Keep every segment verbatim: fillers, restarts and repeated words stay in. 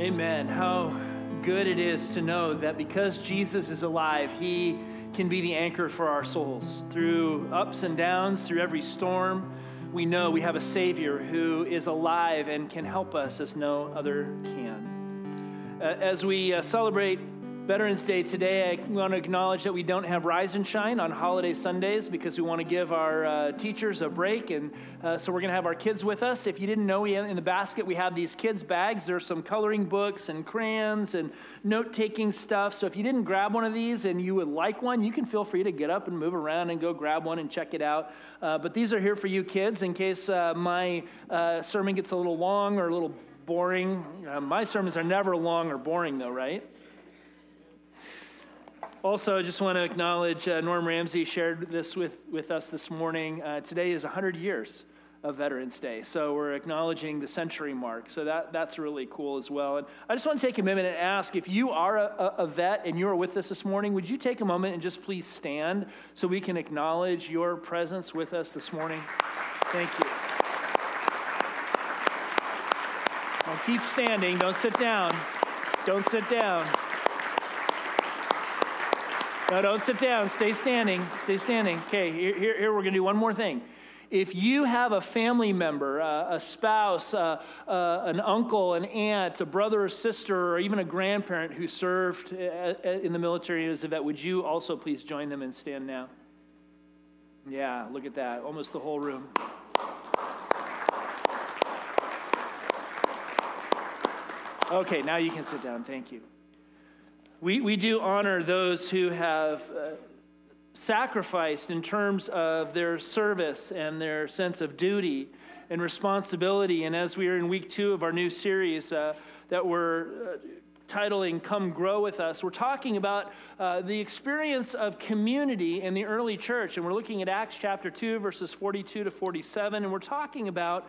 Amen. How good it is to know that because Jesus is alive, he can be the anchor for our souls. Through ups and downs, through every storm, we know we have a Savior who is alive and can help us as no other can. Uh, as we uh, celebrate Veterans Day today, I want to acknowledge that we don't have Rise and Shine on holiday Sundays because we want to give our uh, teachers a break, and uh, so we're going to have our kids with us. If you didn't know, we, in the basket we have these kids' bags. There's some coloring books and crayons and note-taking stuff, so if you didn't grab one of these and you would like one, you can feel free to get up and move around and go grab one and check it out. Uh, but these are here for you kids in case uh, my uh, sermon gets a little long or a little boring. Uh, my sermons are never long or boring, though, right? Also, I just want to acknowledge uh, Norm Ramsey shared this with, with us this morning. Uh, today is one hundred years of Veterans Day, so we're acknowledging the century mark, so that, that's really cool as well. And I just want to take a minute and ask, if you are a, a vet and you're with us this morning, would you take a moment and just please stand so we can acknowledge your presence with us this morning? Thank you. Well, keep standing. Don't sit down. Don't sit down. No, don't sit down. Stay standing. Stay standing. Okay, here, here we're going to do one more thing. If you have a family member, uh, a spouse, uh, uh, an uncle, an aunt, a brother or sister, or even a grandparent who served in the military as a vet, would you also please join them and stand now? Yeah, look at that. Almost the whole room. Okay, now you can sit down. Thank you. We we do honor those who have uh, sacrificed in terms of their service and their sense of duty and responsibility. And as we are in week two of our new series uh, that we're uh, titling Come Grow With Us, we're talking about uh, the experience of community in the early church. And we're looking at Acts chapter two, verses forty-two to forty-seven. And we're talking about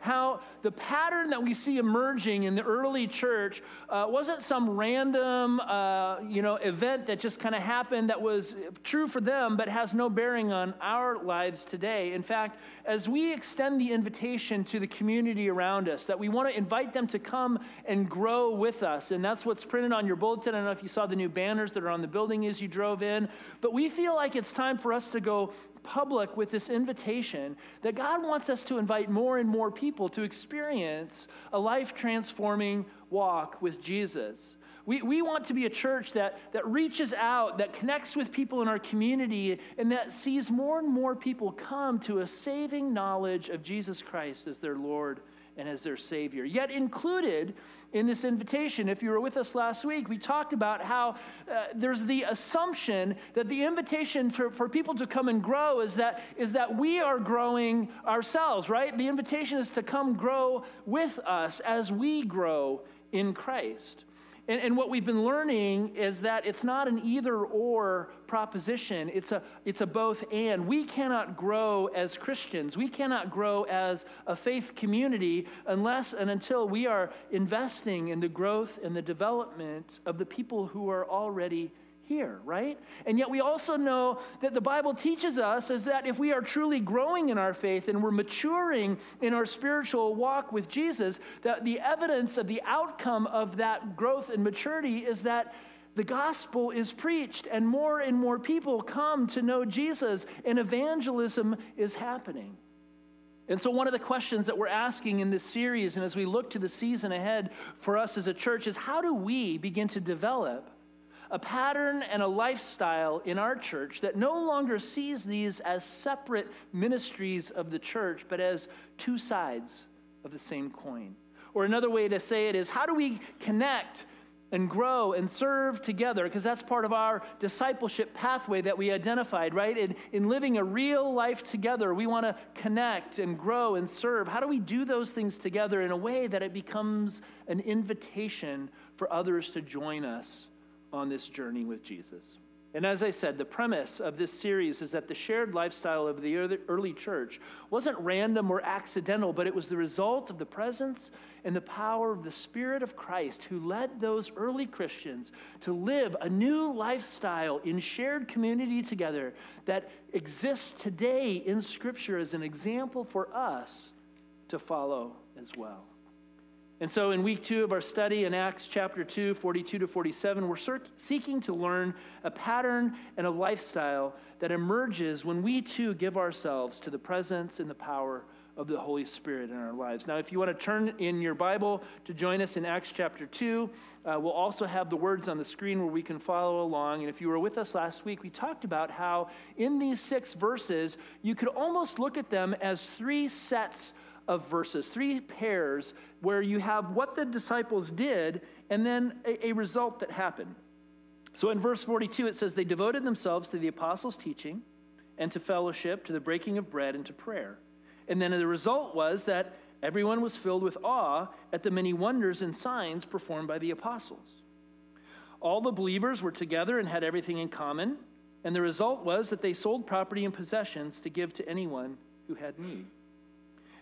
how the pattern that we see emerging in the early church uh, wasn't some random, uh, you know, event that just kind of happened that was true for them, but has no bearing on our lives today. In fact, as we extend the invitation to the community around us, that we want to invite them to come and grow with us, and that's what's printed on your bulletin. I don't know if you saw the new banners that are on the building as you drove in, but we feel like it's time for us to go public with this invitation that God wants us to invite more and more people to experience a life-transforming walk with Jesus. We we want to be a church that, that reaches out, that connects with people in our community, and that sees more and more people come to a saving knowledge of Jesus Christ as their Lord and as their Savior. Yet included in this invitation, if you were with us last week, we talked about how uh, there's the assumption that the invitation for, for people to come and grow is that is that we are growing ourselves, right? The invitation is to come grow with us as we grow in Christ. And, and what we've been learning is that it's not an either-or proposition. It's a it's a both-and. We cannot grow as Christians. We cannot grow as a faith community unless and until we are investing in the growth and the development of the people who are already here, right? And yet we also know that the Bible teaches us is that if we are truly growing in our faith and we're maturing in our spiritual walk with Jesus, that the evidence of the outcome of that growth and maturity is that the gospel is preached and more and more people come to know Jesus and evangelism is happening. And so one of the questions that we're asking in this series and as we look to the season ahead for us as a church is, how do we begin to develop a pattern and a lifestyle in our church that no longer sees these as separate ministries of the church, but as two sides of the same coin? Or another way to say it is, how do we connect and grow and serve together? Because that's part of our discipleship pathway that we identified, right? In, in living a real life together, we want to connect and grow and serve. How do we do those things together in a way that it becomes an invitation for others to join us on this journey with Jesus? And as I said, the premise of this series is that the shared lifestyle of the early church wasn't random or accidental, but it was the result of the presence and the power of the Spirit of Christ who led those early Christians to live a new lifestyle in shared community together that exists today in Scripture as an example for us to follow as well. And so in week two of our study in Acts chapter two, forty-two to forty-seven, we're seeking to learn a pattern and a lifestyle that emerges when we too give ourselves to the presence and the power of the Holy Spirit in our lives. Now, if you want to turn in your Bible to join us in Acts chapter two, uh, we'll also have the words on the screen where we can follow along. And if you were with us last week, we talked about how in these six verses, you could almost look at them as three sets of verses, three pairs, where you have what the disciples did and then a, a result that happened. So in verse forty-two, it says, they devoted themselves to the apostles' teaching and to fellowship, to the breaking of bread and to prayer. And then the result was that everyone was filled with awe at the many wonders and signs performed by the apostles. All the believers were together and had everything in common, and the result was that they sold property and possessions to give to anyone who had need.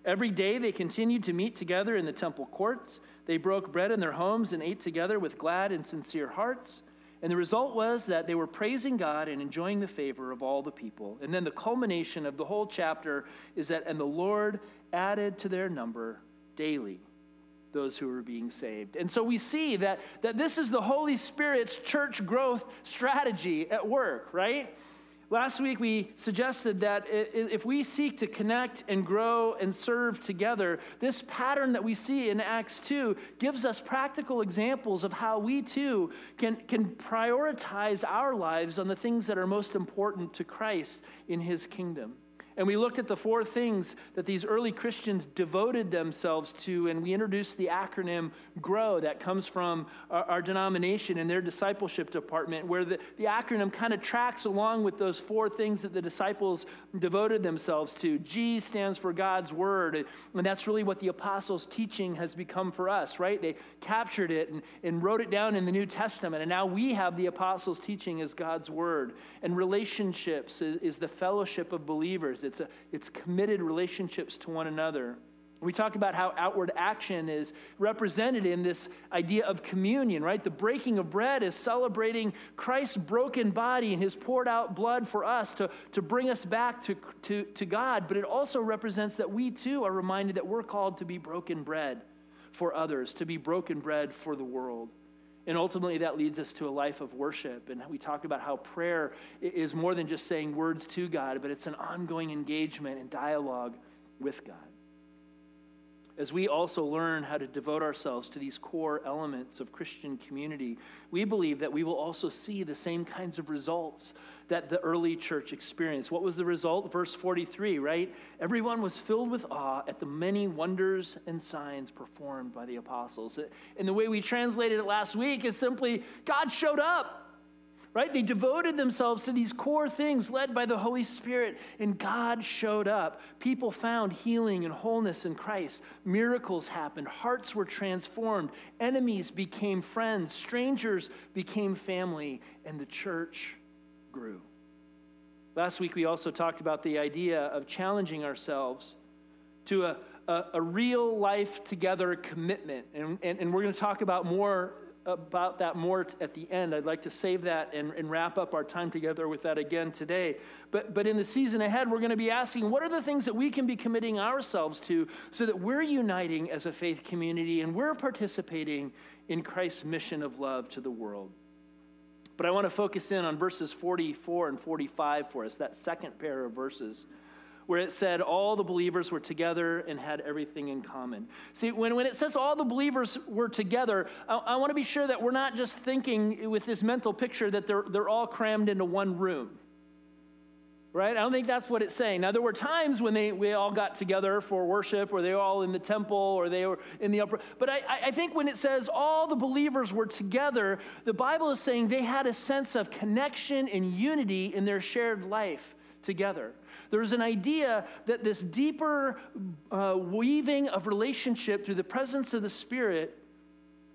Every day they continued to meet together in the temple courts. They broke bread in their homes and ate together with glad and sincere hearts. And the result was that they were praising God and enjoying the favor of all the people. And then the culmination of the whole chapter is that, and the Lord added to their number daily those who were being saved. And so we see that, that this is the Holy Spirit's church growth strategy at work, right? Last week, we suggested that if we seek to connect and grow and serve together, this pattern that we see in Acts two gives us practical examples of how we, too, can, can prioritize our lives on the things that are most important to Christ in his kingdom. And we looked at the four things that these early Christians devoted themselves to, and we introduced the acronym GROW that comes from our, our denomination and their discipleship department, where the, the acronym kind of tracks along with those four things that the disciples devoted themselves to. G stands for God's Word, and that's really what the apostles' teaching has become for us, right? They captured it and, and wrote it down in the New Testament, and now we have the apostles' teaching as God's Word. And relationships is, is the fellowship of believers. It's a, it's committed relationships to one another. We talk about how outward action is represented in this idea of communion, right? The breaking of bread is celebrating Christ's broken body and his poured out blood for us to, to bring us back to, to, to God. But it also represents that we too are reminded that we're called to be broken bread for others, to be broken bread for the world. And ultimately, that leads us to a life of worship. And we talk about how prayer is more than just saying words to God, but it's an ongoing engagement and dialogue with God. As we also learn how to devote ourselves to these core elements of Christian community, we believe that we will also see the same kinds of results that the early church experienced. What was the result? Verse forty-three, right? Everyone was filled with awe at the many wonders and signs performed by the apostles. And the way we translated it last week is simply, God showed up. Right? They devoted themselves to these core things led by the Holy Spirit, and God showed up. People found healing and wholeness in Christ. Miracles happened. Hearts were transformed. Enemies became friends. Strangers became family, and the church grew. Last week, we also talked about the idea of challenging ourselves to a, a, a real life together commitment, and, and, and we're going to talk about more about that more t- at the end. I'd like to save that and, and wrap up our time together with that again today. But but in the season ahead, we're going to be asking, what are the things that we can be committing ourselves to so that we're uniting as a faith community and we're participating in Christ's mission of love to the world? But I want to focus in on verses forty-four and forty-five for us, that second pair of verses, where it said all the believers were together and had everything in common. See, when, when it says all the believers were together, I, I want to be sure that we're not just thinking with this mental picture that they're, they're all crammed into one room, right? I don't think that's what it's saying. Now, there were times when they we all got together for worship, or they were all in the temple, or they were in the upper. But I, I think when it says all the believers were together, the Bible is saying they had a sense of connection and unity in their shared life together. There's an idea that this deeper uh, weaving of relationship through the presence of the Spirit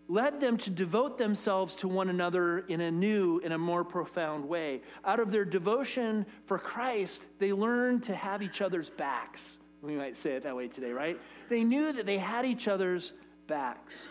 led them to devote themselves to one another in a new, in a more profound way. Out of their devotion for Christ, they learned to have each other's backs. We might say it that way today, right? They knew that they had each other's backs.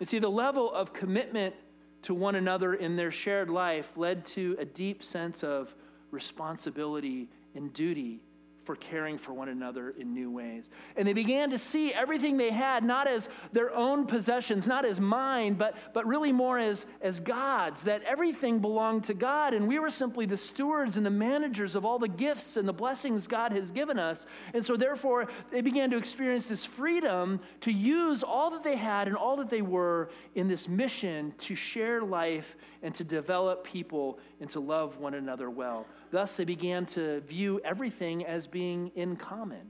And see, the level of commitment to one another in their shared life led to a deep sense of responsibility and duty for caring for one another in new ways. And they began to see everything they had not as their own possessions, not as mine, but, but really more as, as God's, that everything belonged to God, and we were simply the stewards and the managers of all the gifts and the blessings God has given us. And so therefore, they began to experience this freedom to use all that they had and all that they were in this mission to share life and to develop people and to love one another well. Thus, they began to view everything as being in common.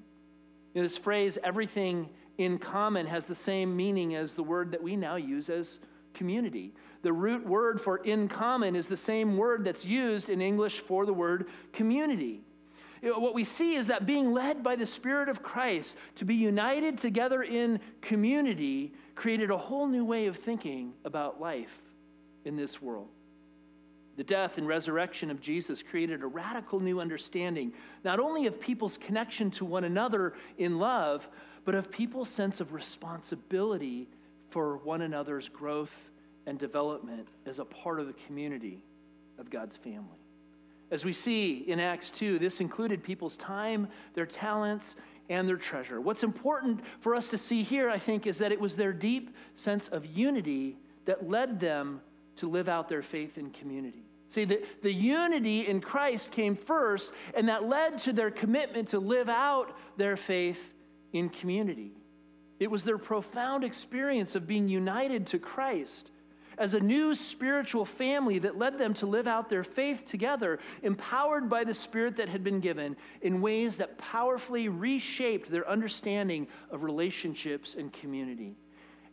You know, this phrase, everything in common, has the same meaning as the word that we now use as community. The root word for in common is the same word that's used in English for the word community. You know, what we see is that being led by the Spirit of Christ to be united together in community created a whole new way of thinking about life in this world. The death and resurrection of Jesus created a radical new understanding, not only of people's connection to one another in love, but of people's sense of responsibility for one another's growth and development as a part of the community of God's family. As we see in Acts two, this included people's time, their talents, and their treasure. What's important for us to see here, I think, is that it was their deep sense of unity that led them to live out their faith in community. See, the, the unity in Christ came first, and that led to their commitment to live out their faith in community. It was their profound experience of being united to Christ as a new spiritual family that led them to live out their faith together, empowered by the Spirit that had been given, in ways that powerfully reshaped their understanding of relationships and community.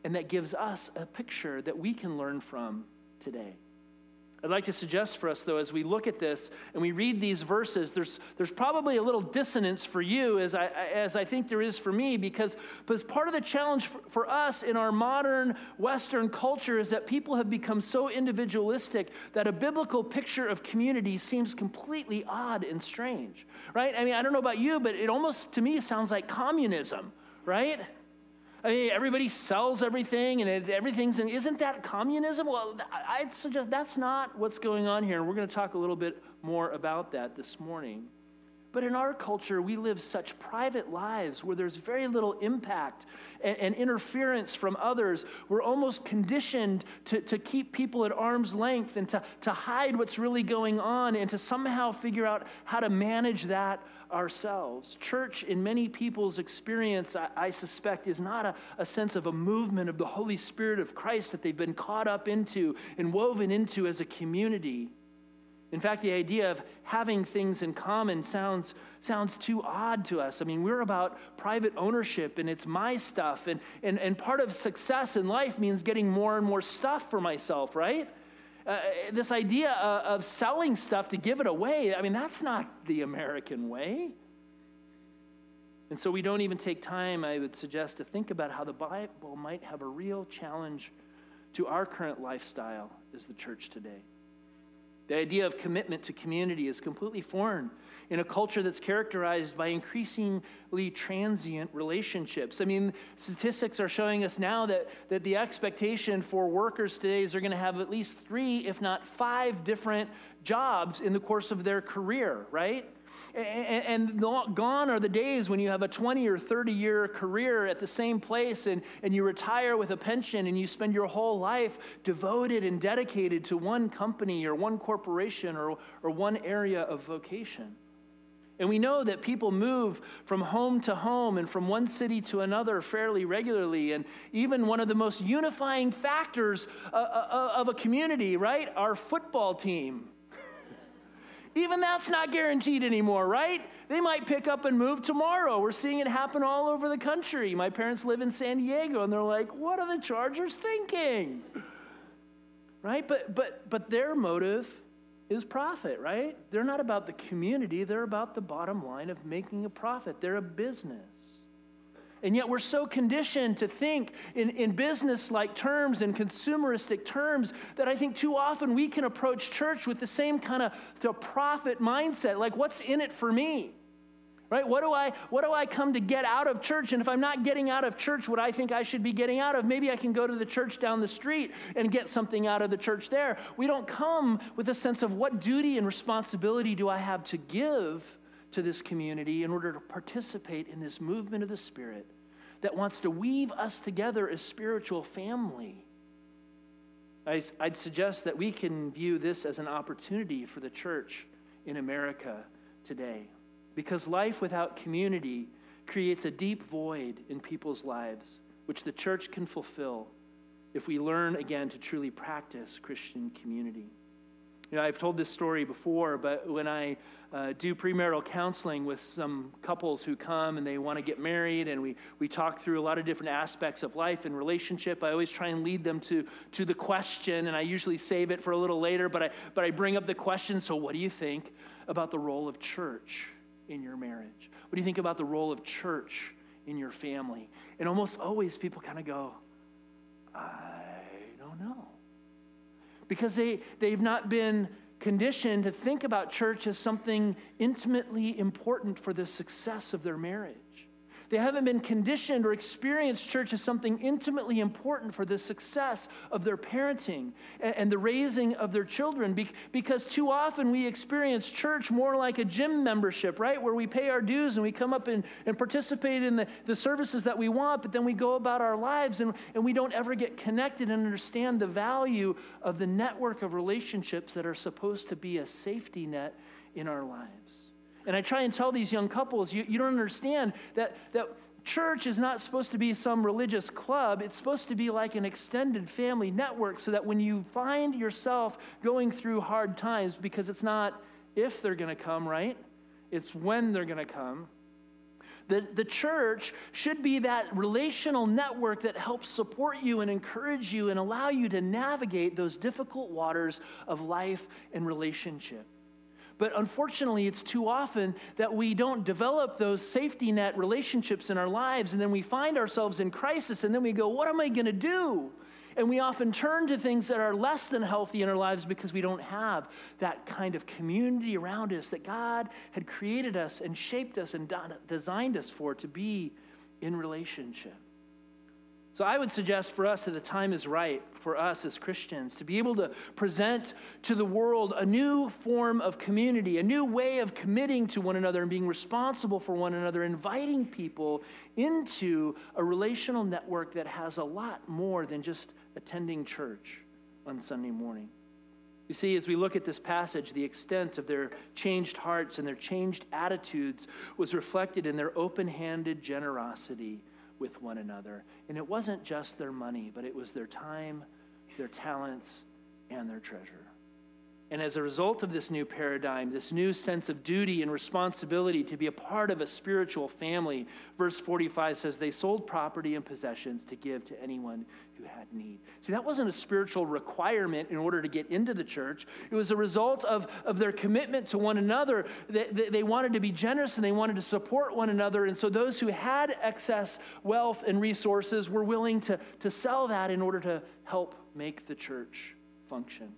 And that gives us a picture that we can learn from today. I'd like to suggest for us, though, as we look at this and we read these verses, there's there's probably a little dissonance for you, as I as I think there is for me, because because part of the challenge for, for us in our modern Western culture is that people have become so individualistic that a biblical picture of community seems completely odd and strange, right? I mean, I don't know about you, but it almost to me sounds like communism, right? I mean, everybody sells everything, and it, everything's, and isn't that communism? Well, I'd suggest that's not what's going on here. We're going to talk a little bit more about that this morning. But in our culture, we live such private lives where there's very little impact and, and interference from others. We're almost conditioned to, to keep people at arm's length and to, to hide what's really going on and to somehow figure out how to manage that ourselves. Church, in many people's experience, I, I suspect, is not a, a sense of a movement of the Holy Spirit of Christ that they've been caught up into and woven into as a community. In fact, the idea of having things in common sounds sounds too odd to us. I mean, we're about private ownership, and it's my stuff, and and, and part of success in life means getting more and more stuff for myself, right? Uh, this idea of, of selling stuff to give it away, I mean, that's not the American way. And so we don't even take time, I would suggest, to think about how the Bible might have a real challenge to our current lifestyle as the church today. The idea of commitment to community is completely foreign in a culture that's characterized by increasingly transient relationships. I mean, statistics are showing us now that, that the expectation for workers today is they're going to have at least three, if not five, different jobs in the course of their career, right? And gone are the days when you have a twenty or thirty year career at the same place, and, and you retire with a pension, and you spend your whole life devoted and dedicated to one company or one corporation or, or one area of vocation. And we know that people move from home to home and from one city to another fairly regularly. And even one of the most unifying factors of a community, right? Our football team. Even that's not guaranteed anymore, right? They might pick up and move tomorrow. We're seeing it happen all over the country. My parents live in San Diego, and they're like, what are the Chargers thinking? Right? But but but their motive is profit, right? They're not about the community. They're about the bottom line of making a profit. They're a business. And yet we're so conditioned to think in, in business-like terms and consumeristic terms that I think too often we can approach church with the same kind of the profit mindset, like what's in it for me, right? What do I what do I come to get out of church? And if I'm not getting out of church what I think I should be getting out of, maybe I can go to the church down the street and get something out of the church there. We don't come with a sense of what duty and responsibility do I have to give to this community in order to participate in this movement of the Spirit that wants to weave us together as spiritual family. I, I'd suggest that we can view this as an opportunity for the church in America today, because life without community creates a deep void in people's lives, which the church can fulfill if we learn again to truly practice Christian community. You know, I've told this story before, but when I uh, do premarital counseling with some couples who come and they want to get married, and we we talk through a lot of different aspects of life and relationship, I always try and lead them to to the question, and I usually save it for a little later, but I but I bring up the question, so what do you think about the role of church in your marriage? What do you think about the role of church in your family? And almost always people kind of go, I don't know. Because they, they've not been conditioned to think about church as something intimately important for the success of their marriage. They haven't been conditioned or experienced church as something intimately important for the success of their parenting and, and the raising of their children. Be, because too often we experience church more like a gym membership, right? Where we pay our dues and we come up and, and participate in the, the services that we want, but then we go about our lives and, and we don't ever get connected and understand the value of the network of relationships that are supposed to be a safety net in our lives. And I try and tell these young couples, you, you don't understand that, that church is not supposed to be some religious club. It's supposed to be like an extended family network, so that when you find yourself going through hard times, because it's not if they're going to come, right? It's when they're going to come. The, the church should be that relational network that helps support you and encourage you and allow you to navigate those difficult waters of life and relationship. But unfortunately, it's too often that we don't develop those safety net relationships in our lives, and then we find ourselves in crisis, and then we go, what am I going to do? And we often turn to things that are less than healthy in our lives because we don't have that kind of community around us that God had created us and shaped us and designed us for, to be in relationship. So I would suggest for us that the time is right for us as Christians to be able to present to the world a new form of community, a new way of committing to one another and being responsible for one another, inviting people into a relational network that has a lot more than just attending church on Sunday morning. You see, as we look at this passage, the extent of their changed hearts and their changed attitudes was reflected in their open-handed generosity with one another. And it wasn't just their money, but it was their time, their talents, and their treasure. And as a result of this new paradigm, this new sense of duty and responsibility to be a part of a spiritual family, verse forty-five says they sold property and possessions to give to anyone who had need. See, that wasn't a spiritual requirement in order to get into the church. It was a result of, of their commitment to one another. They, they, they wanted to be generous and they wanted to support one another. And so those who had excess wealth and resources were willing to, to sell that in order to help make the church function.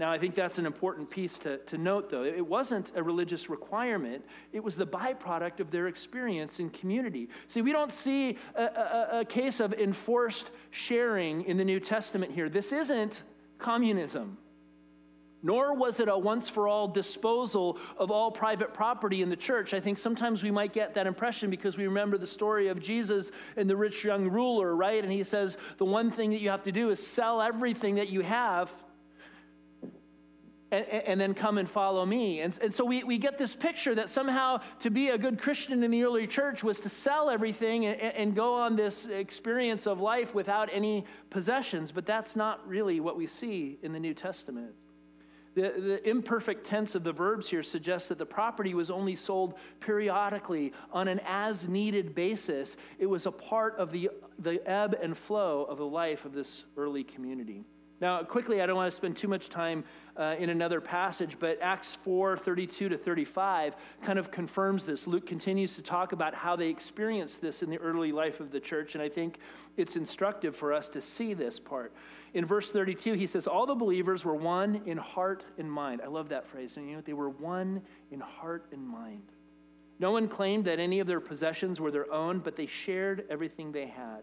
Now, I think that's an important piece to, to note, though. It wasn't a religious requirement. It was the byproduct of their experience in community. See, we don't see a, a, a case of enforced sharing in the New Testament here. This isn't communism, nor was it a once-for-all disposal of all private property in the church. I think sometimes we might get that impression because we remember the story of Jesus and the rich young ruler, right? And he says the one thing that you have to do is sell everything that you have, And, and then come and follow me. And, and so we, we get this picture that somehow to be a good Christian in the early church was to sell everything and, and go on this experience of life without any possessions. But that's not really what we see in the New Testament. The, the imperfect tense of the verbs here suggests that the property was only sold periodically on an as-needed basis. It was a part of the, the ebb and flow of the life of this early community. Now, quickly, I don't want to spend too much time uh, in another passage, but Acts four thirty-two to thirty-five kind of confirms this. Luke continues to talk about how they experienced this in the early life of the church, and I think it's instructive for us to see this part. In verse thirty-two, he says, all the believers were one in heart and mind. I love that phrase. And you know what? They were one in heart and mind. No one claimed that any of their possessions were their own, but they shared everything they had.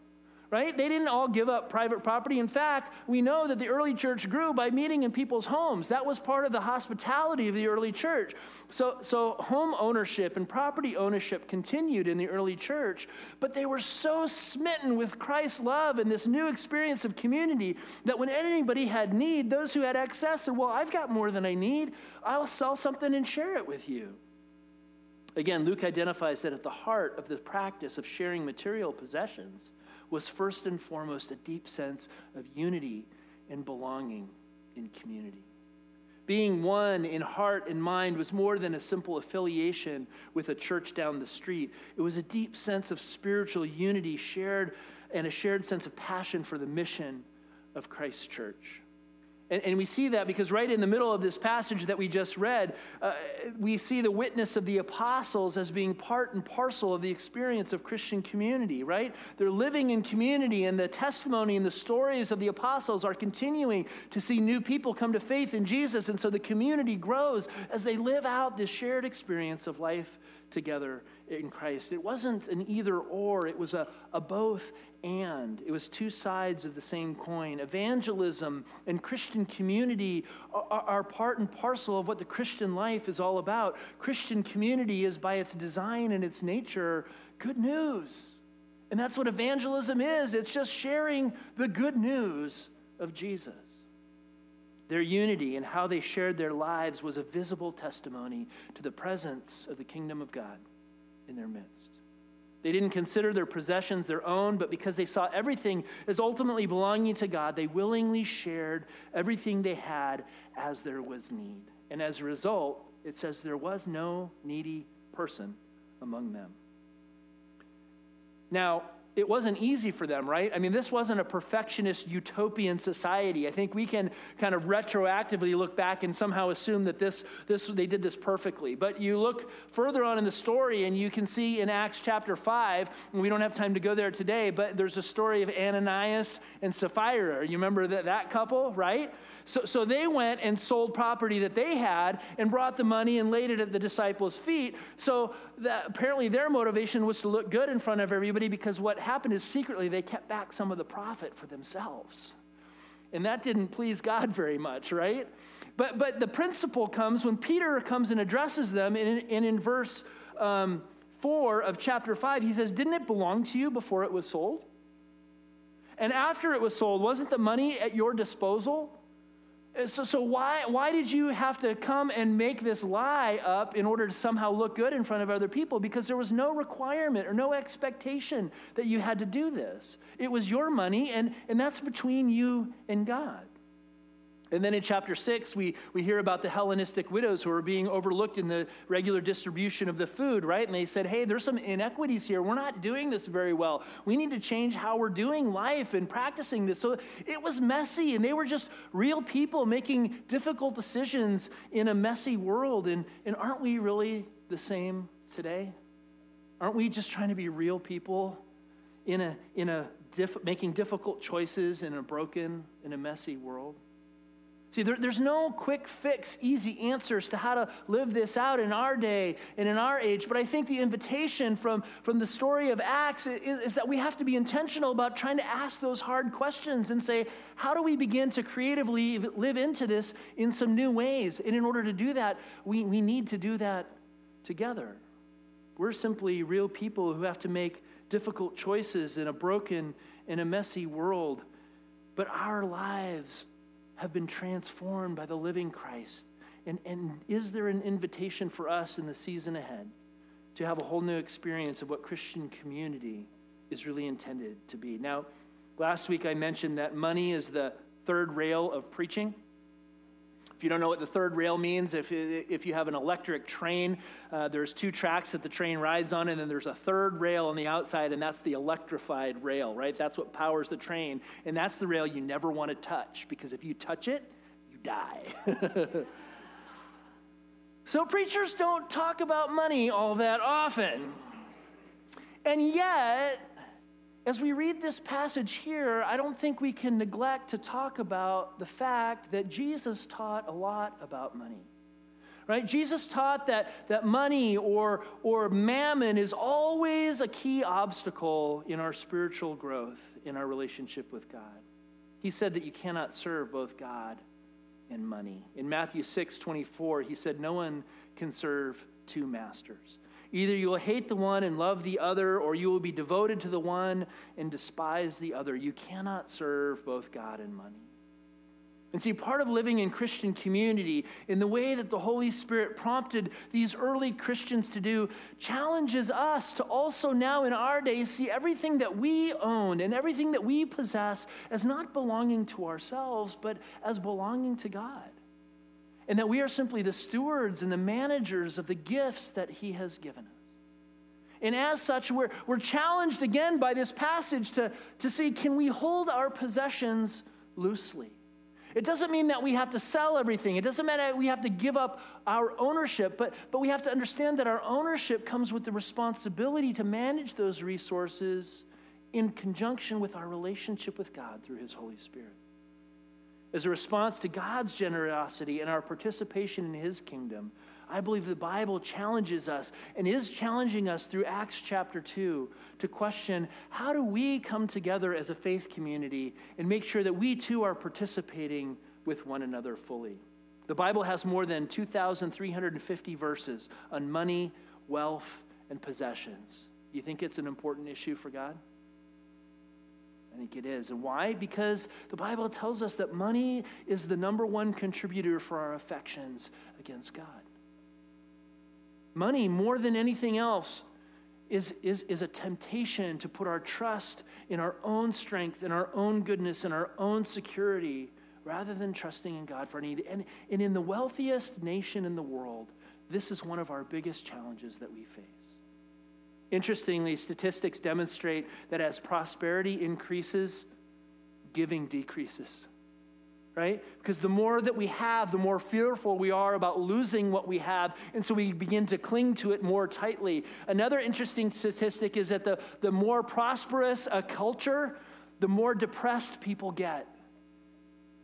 Right? They didn't all give up private property. In fact, we know that the early church grew by meeting in people's homes. That was part of the hospitality of the early church. So, so home ownership and property ownership continued in the early church, but they were so smitten with Christ's love and this new experience of community that when anybody had need, those who had excess said, well, I've got more than I need. I'll sell something and share it with you. Again, Luke identifies that at the heart of the practice of sharing material possessions was first and foremost a deep sense of unity and belonging in community. Being one in heart and mind was more than a simple affiliation with a church down the street. It was a deep sense of spiritual unity shared and a shared sense of passion for the mission of Christ's church. And, and we see that because right in the middle of this passage that we just read, uh, we see the witness of the apostles as being part and parcel of the experience of Christian community, right? They're living in community, and the testimony and the stories of the apostles are continuing to see new people come to faith in Jesus. And so the community grows as they live out this shared experience of life together in Christ. It wasn't an either or, it was a, a both and. It was two sides of the same coin. Evangelism and Christian community are, are part and parcel of what the Christian life is all about. Christian community is by its design and its nature good news. And that's what evangelism is. It's just sharing the good news of Jesus. Their unity and how they shared their lives was a visible testimony to the presence of the kingdom of God in their midst. They didn't consider their possessions their own, but because they saw everything as ultimately belonging to God, they willingly shared everything they had as there was need. And as a result, it says there was no needy person among them. Now, it wasn't easy for them, right? I mean, this wasn't a perfectionist utopian society. I think we can kind of retroactively look back and somehow assume that this, this they did this perfectly. But you look further on in the story, and you can see in Acts chapter five, and we don't have time to go there today, but there's a story of Ananias and Sapphira. You remember that, that couple, right? So, so they went and sold property that they had and brought the money and laid it at the disciples' feet. So that, apparently their motivation was to look good in front of everybody, because what happened is secretly they kept back some of the profit for themselves. And that didn't please God very much, right? But but the principle comes when Peter comes and addresses them, and in, and in verse um, four of chapter five, he says, "Didn't it belong to you before it was sold? And after it was sold, wasn't the money at your disposal? So so why why did you have to come and make this lie up in order to somehow look good in front of other people? Because there was no requirement or no expectation that you had to do this. It was your money, and, and that's between you and God." And then in chapter six, we, we hear about the Hellenistic widows who are being overlooked in the regular distribution of the food, right? And they said, hey, there's some inequities here. We're not doing this very well. We need to change how we're doing life and practicing this. So it was messy, and they were just real people making difficult decisions in a messy world. And, and aren't we really the same today? Aren't we just trying to be real people in a, in a diff, making difficult choices in a broken, in a messy world? See, there, there's no quick fix, easy answers to how to live this out in our day and in our age. But I think the invitation from, from the story of Acts is, is that we have to be intentional about trying to ask those hard questions and say, how do we begin to creatively live into this in some new ways? And in order to do that, we, we need to do that together. We're simply real people who have to make difficult choices in a broken and a messy world. But our lives have been transformed by the living Christ. And, and is there an invitation for us in the season ahead to have a whole new experience of what Christian community is really intended to be? Now, last week I mentioned that money is the third rail of preaching. If you don't know what the third rail means, if if you have an electric train, uh, there's two tracks that the train rides on, and then there's a third rail on the outside, and that's the electrified rail, right? That's what powers the train, and that's the rail you never want to touch, because if you touch it, you die. So preachers don't talk about money all that often. And yet, as we read this passage here, I don't think we can neglect to talk about the fact that Jesus taught a lot about money. Right? Jesus taught that, that money or, or mammon is always a key obstacle in our spiritual growth, in our relationship with God. He said that you cannot serve both God and money. In Matthew six twenty-four, he said, "No one can serve two masters. Either you will hate the one and love the other, or you will be devoted to the one and despise the other. You cannot serve both God and money." And see, part of living in Christian community, in the way that the Holy Spirit prompted these early Christians to do, challenges us to also now in our days see everything that we own and everything that we possess as not belonging to ourselves, but as belonging to God. And that we are simply the stewards and the managers of the gifts that He has given us. And as such, we're, we're challenged again by this passage to, to see, can we hold our possessions loosely? It doesn't mean that we have to sell everything. It doesn't mean that we have to give up our ownership, but, but we have to understand that our ownership comes with the responsibility to manage those resources in conjunction with our relationship with God through His Holy Spirit. As a response to God's generosity and our participation in His kingdom, I believe the Bible challenges us and is challenging us through Acts chapter two to question, how do we come together as a faith community and make sure that we too are participating with one another fully? The Bible has more than two thousand three hundred fifty verses on money, wealth, and possessions. Do you think it's an important issue for God? I think it is. And why? Because the Bible tells us that money is the number one contributor for our affections against God. Money, more than anything else, is, is, is a temptation to put our trust in our own strength, in our own goodness, in our own security, rather than trusting in God for our need. And, and in the wealthiest nation in the world, this is one of our biggest challenges that we face. Interestingly, statistics demonstrate that as prosperity increases, giving decreases, right? Because the more that we have, the more fearful we are about losing what we have, and so we begin to cling to it more tightly. Another interesting statistic is that the, the more prosperous a culture, the more depressed people get.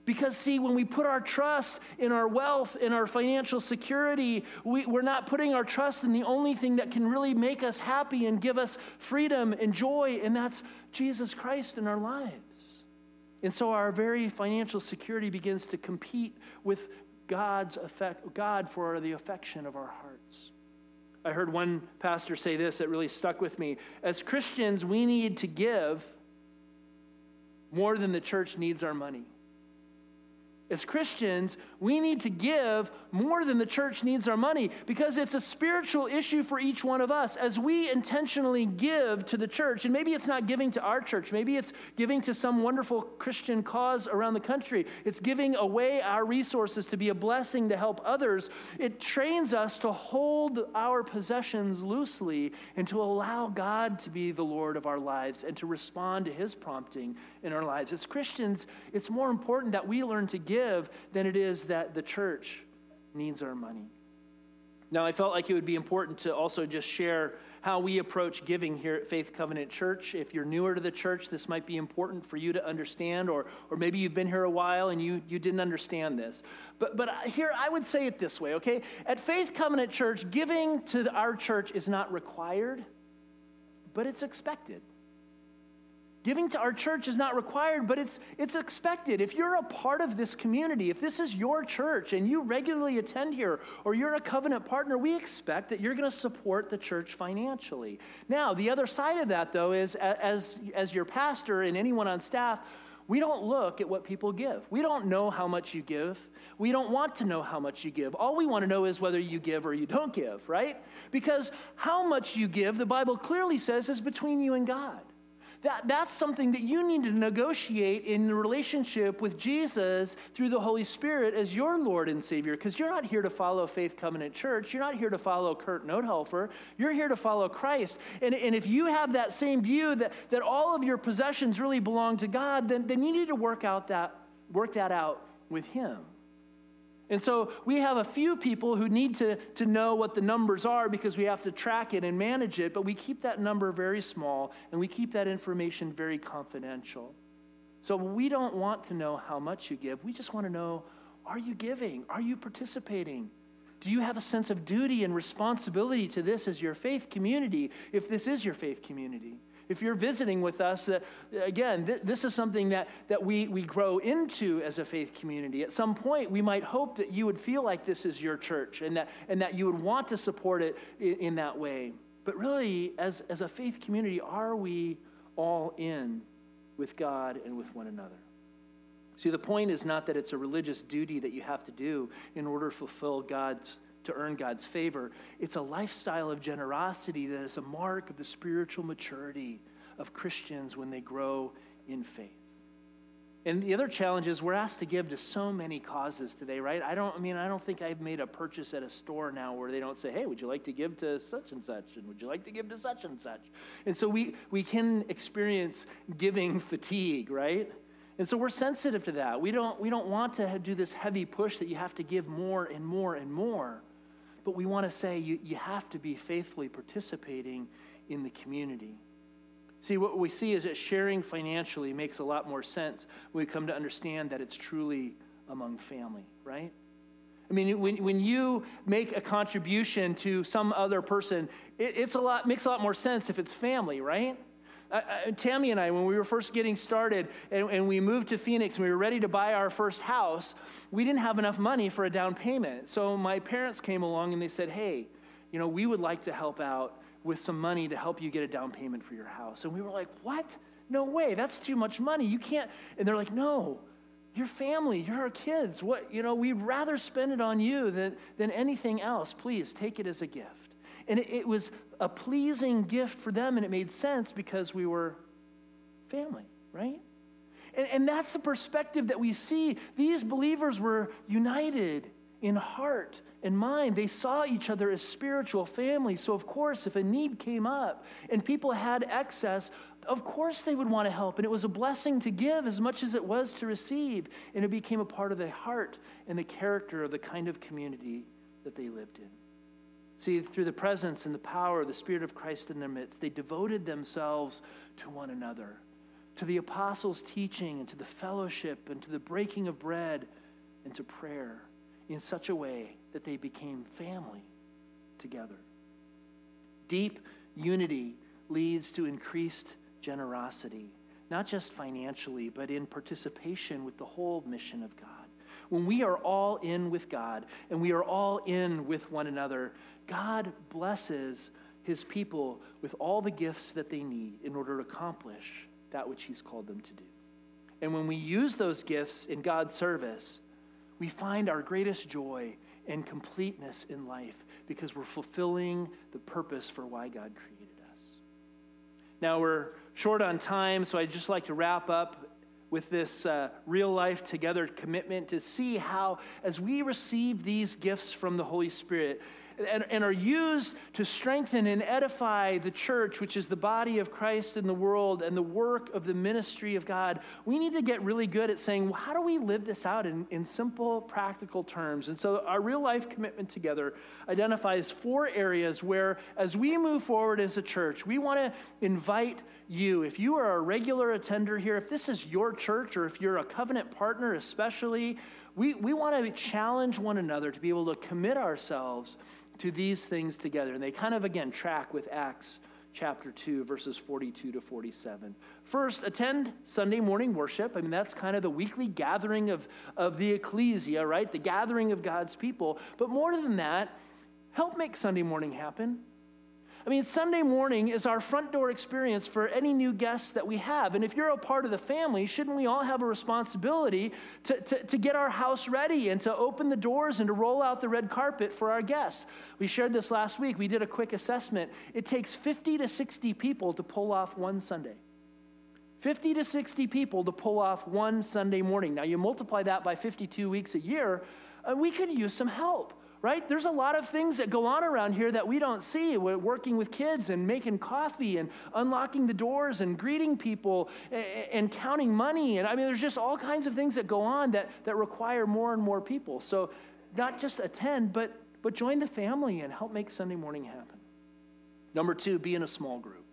Because, see, when we put our trust in our wealth, in our financial security, we, we're not putting our trust in the only thing that can really make us happy and give us freedom and joy, and that's Jesus Christ in our lives. And so our very financial security begins to compete with God's effect, God for the affection of our hearts. I heard one pastor say this that really stuck with me. As Christians, we need to give more than the church needs our money. As Christians, we need to give more than the church needs our money, because it's a spiritual issue for each one of us. As we intentionally give to the church, and maybe it's not giving to our church, maybe it's giving to some wonderful Christian cause around the country, it's giving away our resources to be a blessing to help others, it trains us to hold our possessions loosely and to allow God to be the Lord of our lives and to respond to His prompting in our lives. As Christians, it's more important that we learn to give than it is that the church needs our money. Now, I felt like it would be important to also just share how we approach giving here at Faith Covenant Church. If you're newer to the church, this might be important for you to understand, or, or maybe you've been here a while and you, you didn't understand this. But, but here, I would say it this way, okay? At Faith Covenant Church, giving to our church is not required, but it's expected. Giving to our church is not required, but it's it's expected. If you're a part of this community, if this is your church and you regularly attend here, or you're a covenant partner, we expect that you're going to support the church financially. Now, the other side of that, though, is as, as your pastor and anyone on staff, we don't look at what people give. We don't know how much you give. We don't want to know how much you give. All we want to know is whether you give or you don't give, right? Because how much you give, the Bible clearly says, is between you and God. That, that's something that you need to negotiate in the relationship with Jesus through the Holy Spirit as your Lord and Savior, because you're not here to follow Faith Covenant Church. You're not here to follow Kurt Nothelfer. You're here to follow Christ. And, and if you have that same view that, that all of your possessions really belong to God, then, then you need to work out that work that out with Him. And so we have a few people who need to, to know what the numbers are because we have to track it and manage it, but we keep that number very small and we keep that information very confidential. So we don't want to know how much you give. We just want to know, are you giving? Are you participating? Do you have a sense of duty and responsibility to this as your faith community, if this is your faith community? If you're visiting with us, that again, th- this is something that, that we, we grow into as a faith community. At some point, we might hope that you would feel like this is your church and that and that you would want to support it in, in that way. But really, as, as a faith community, are we all in with God and with one another? See, the point is not that it's a religious duty that you have to do in order to fulfill God's to earn God's favor. It's a lifestyle of generosity that is a mark of the spiritual maturity of Christians when they grow in faith. And the other challenge is we're asked to give to so many causes today, right? I don't I mean, I don't think I've made a purchase at a store now where they don't say, hey, would you like to give to such and such? And would you like to give to such and such? And so we, we can experience giving fatigue, right? And so we're sensitive to that. We don't we don't want to do this heavy push that you have to give more and more and more. But we want to say you, you have to be faithfully participating in the community. See, what we see is that sharing financially makes a lot more sense when we come to understand that it's truly among family, right? I mean, when when you make a contribution to some other person, it, it's a lot makes a lot more sense if it's family, right? I, I, Tammy and I, when we were first getting started and, and we moved to Phoenix and we were ready to buy our first house, we didn't have enough money for a down payment. So my parents came along and they said, hey, you know, we would like to help out with some money to help you get a down payment for your house. And we were like, what? No way. That's too much money. You can't. And they're like, no, your family, you're our kids. What, you know, we'd rather spend it on you than, than anything else. Please take it as a gift. And it, it was a pleasing gift for them, and it made sense because we were family, right? And, and that's the perspective that we see. These believers were united in heart and mind. They saw each other as spiritual family. So, of course, if a need came up and people had excess, of course they would want to help. And it was a blessing to give as much as it was to receive. And it became a part of the heart and the character of the kind of community that they lived in. See, through the presence and the power of the Spirit of Christ in their midst, they devoted themselves to one another, to the apostles' teaching and to the fellowship and to the breaking of bread and to prayer in such a way that they became family together. Deep unity leads to increased generosity, not just financially, but in participation with the whole mission of God. When we are all in with God and we are all in with one another, God blesses his people with all the gifts that they need in order to accomplish that which he's called them to do. And when we use those gifts in God's service, we find our greatest joy and completeness in life because we're fulfilling the purpose for why God created us. Now we're short on time, so I'd just like to wrap up with this uh, real life together commitment to see how, as we receive these gifts from the Holy Spirit and, and are used to strengthen and edify the church, which is the body of Christ in the world and the work of the ministry of God, we need to get really good at saying, well, how do we live this out in, in simple, practical terms? And so our real life commitment together identifies four areas where, as we move forward as a church, we want to invite you, if you are a regular attender here, if this is your church or if you're a covenant partner especially, we, we want to challenge one another to be able to commit ourselves to these things together. And they kind of, again, track with Acts chapter two, verses forty-two to forty-seven. First, attend Sunday morning worship. I mean, that's kind of the weekly gathering of, of the ecclesia, right? The gathering of God's people. But more than that, help make Sunday morning happen. I mean, Sunday morning is our front door experience for any new guests that we have. And if you're a part of the family, shouldn't we all have a responsibility to, to, to get our house ready and to open the doors and to roll out the red carpet for our guests? We shared this last week. We did a quick assessment. It takes fifty to sixty people to pull off one Sunday. fifty to sixty people to pull off one Sunday morning. Now, you multiply that by fifty-two weeks a year, and we could use some help. Right? There's a lot of things that go on around here that we don't see. We're working with kids and making coffee and unlocking the doors and greeting people and, and counting money. And I mean, there's just all kinds of things that go on that, that require more and more people. So not just attend, but, but join the family and help make Sunday morning happen. Number two, be in a small group.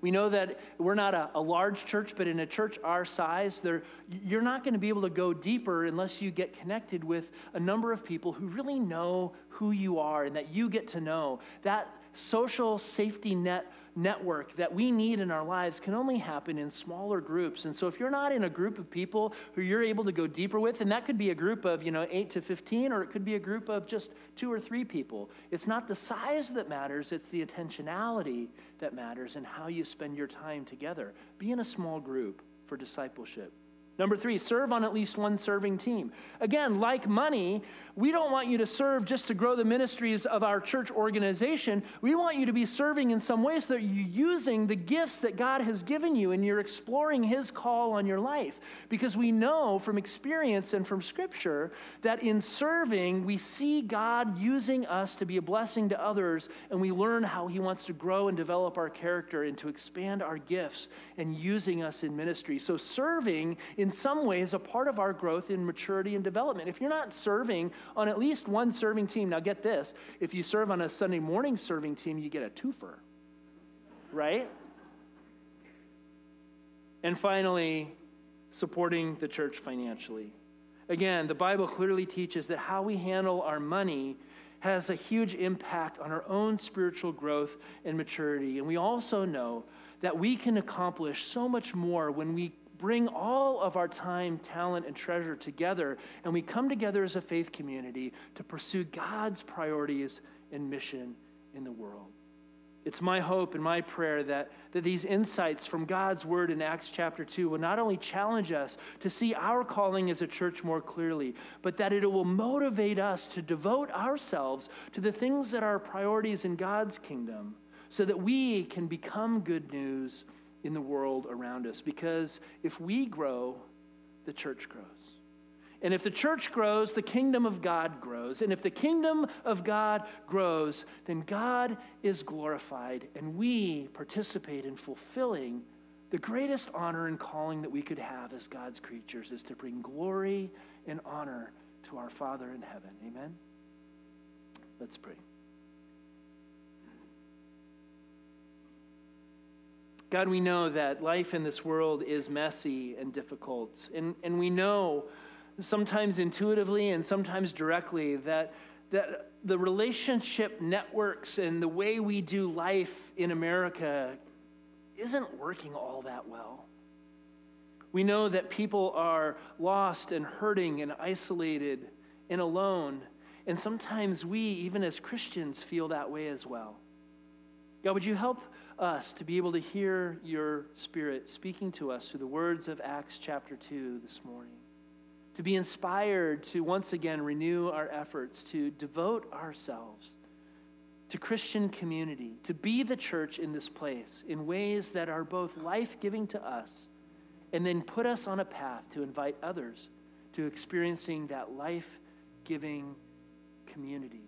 We know that we're not a, a large church, but in a church our size, there, you're not going to be able to go deeper unless you get connected with a number of people who really know who you are and that you get to know. That social safety net network that we need in our lives can only happen in smaller groups. And so if you're not in a group of people who you're able to go deeper with, and that could be a group of, you know, eight to fifteen, or it could be a group of just two or three people. It's not the size that matters, it's the intentionality that matters and how you spend your time together. Be in a small group for discipleship. Number three, serve on at least one serving team. Again, like money, we don't want you to serve just to grow the ministries of our church organization. We want you to be serving in some ways that you're using the gifts that God has given you and you're exploring his call on your life. Because we know from experience and from scripture that in serving, we see God using us to be a blessing to others, and we learn how he wants to grow and develop our character and to expand our gifts and using us in ministry. So serving is in some ways a part of our growth in maturity and development. If you're not serving on at least one serving team, now get this, if you serve on a Sunday morning serving team, you get a twofer, right? And finally, supporting the church financially. Again, the Bible clearly teaches that how we handle our money has a huge impact on our own spiritual growth and maturity. And we also know that we can accomplish so much more when we bring all of our time, talent, and treasure together, and we come together as a faith community to pursue God's priorities and mission in the world. It's my hope and my prayer that, that these insights from God's word in Acts chapter two will not only challenge us to see our calling as a church more clearly, but that it will motivate us to devote ourselves to the things that are priorities in God's kingdom so that we can become good news in the world around us. Because if we grow, the church grows. And if the church grows, the kingdom of God grows. And if the kingdom of God grows, then God is glorified, and we participate in fulfilling the greatest honor and calling that we could have as God's creatures, is to bring glory and honor to our Father in heaven. Amen? Let's pray. God, we know that life in this world is messy and difficult. And, and we know, sometimes intuitively and sometimes directly, that, that the relationship networks and the way we do life in America isn't working all that well. We know that people are lost and hurting and isolated and alone. And sometimes we, even as Christians, feel that way as well. God, would you help us to be able to hear your Spirit speaking to us through the words of Acts chapter two this morning, to be inspired to once again renew our efforts, to devote ourselves to Christian community, to be the church in this place in ways that are both life-giving to us and then put us on a path to invite others to experiencing that life-giving community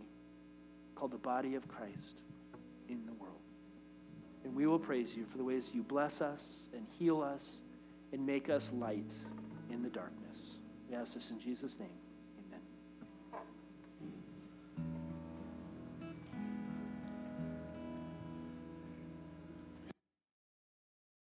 called the body of Christ in the world. And we will praise you for the ways you bless us and heal us and make us light in the darkness. We ask this in Jesus' name.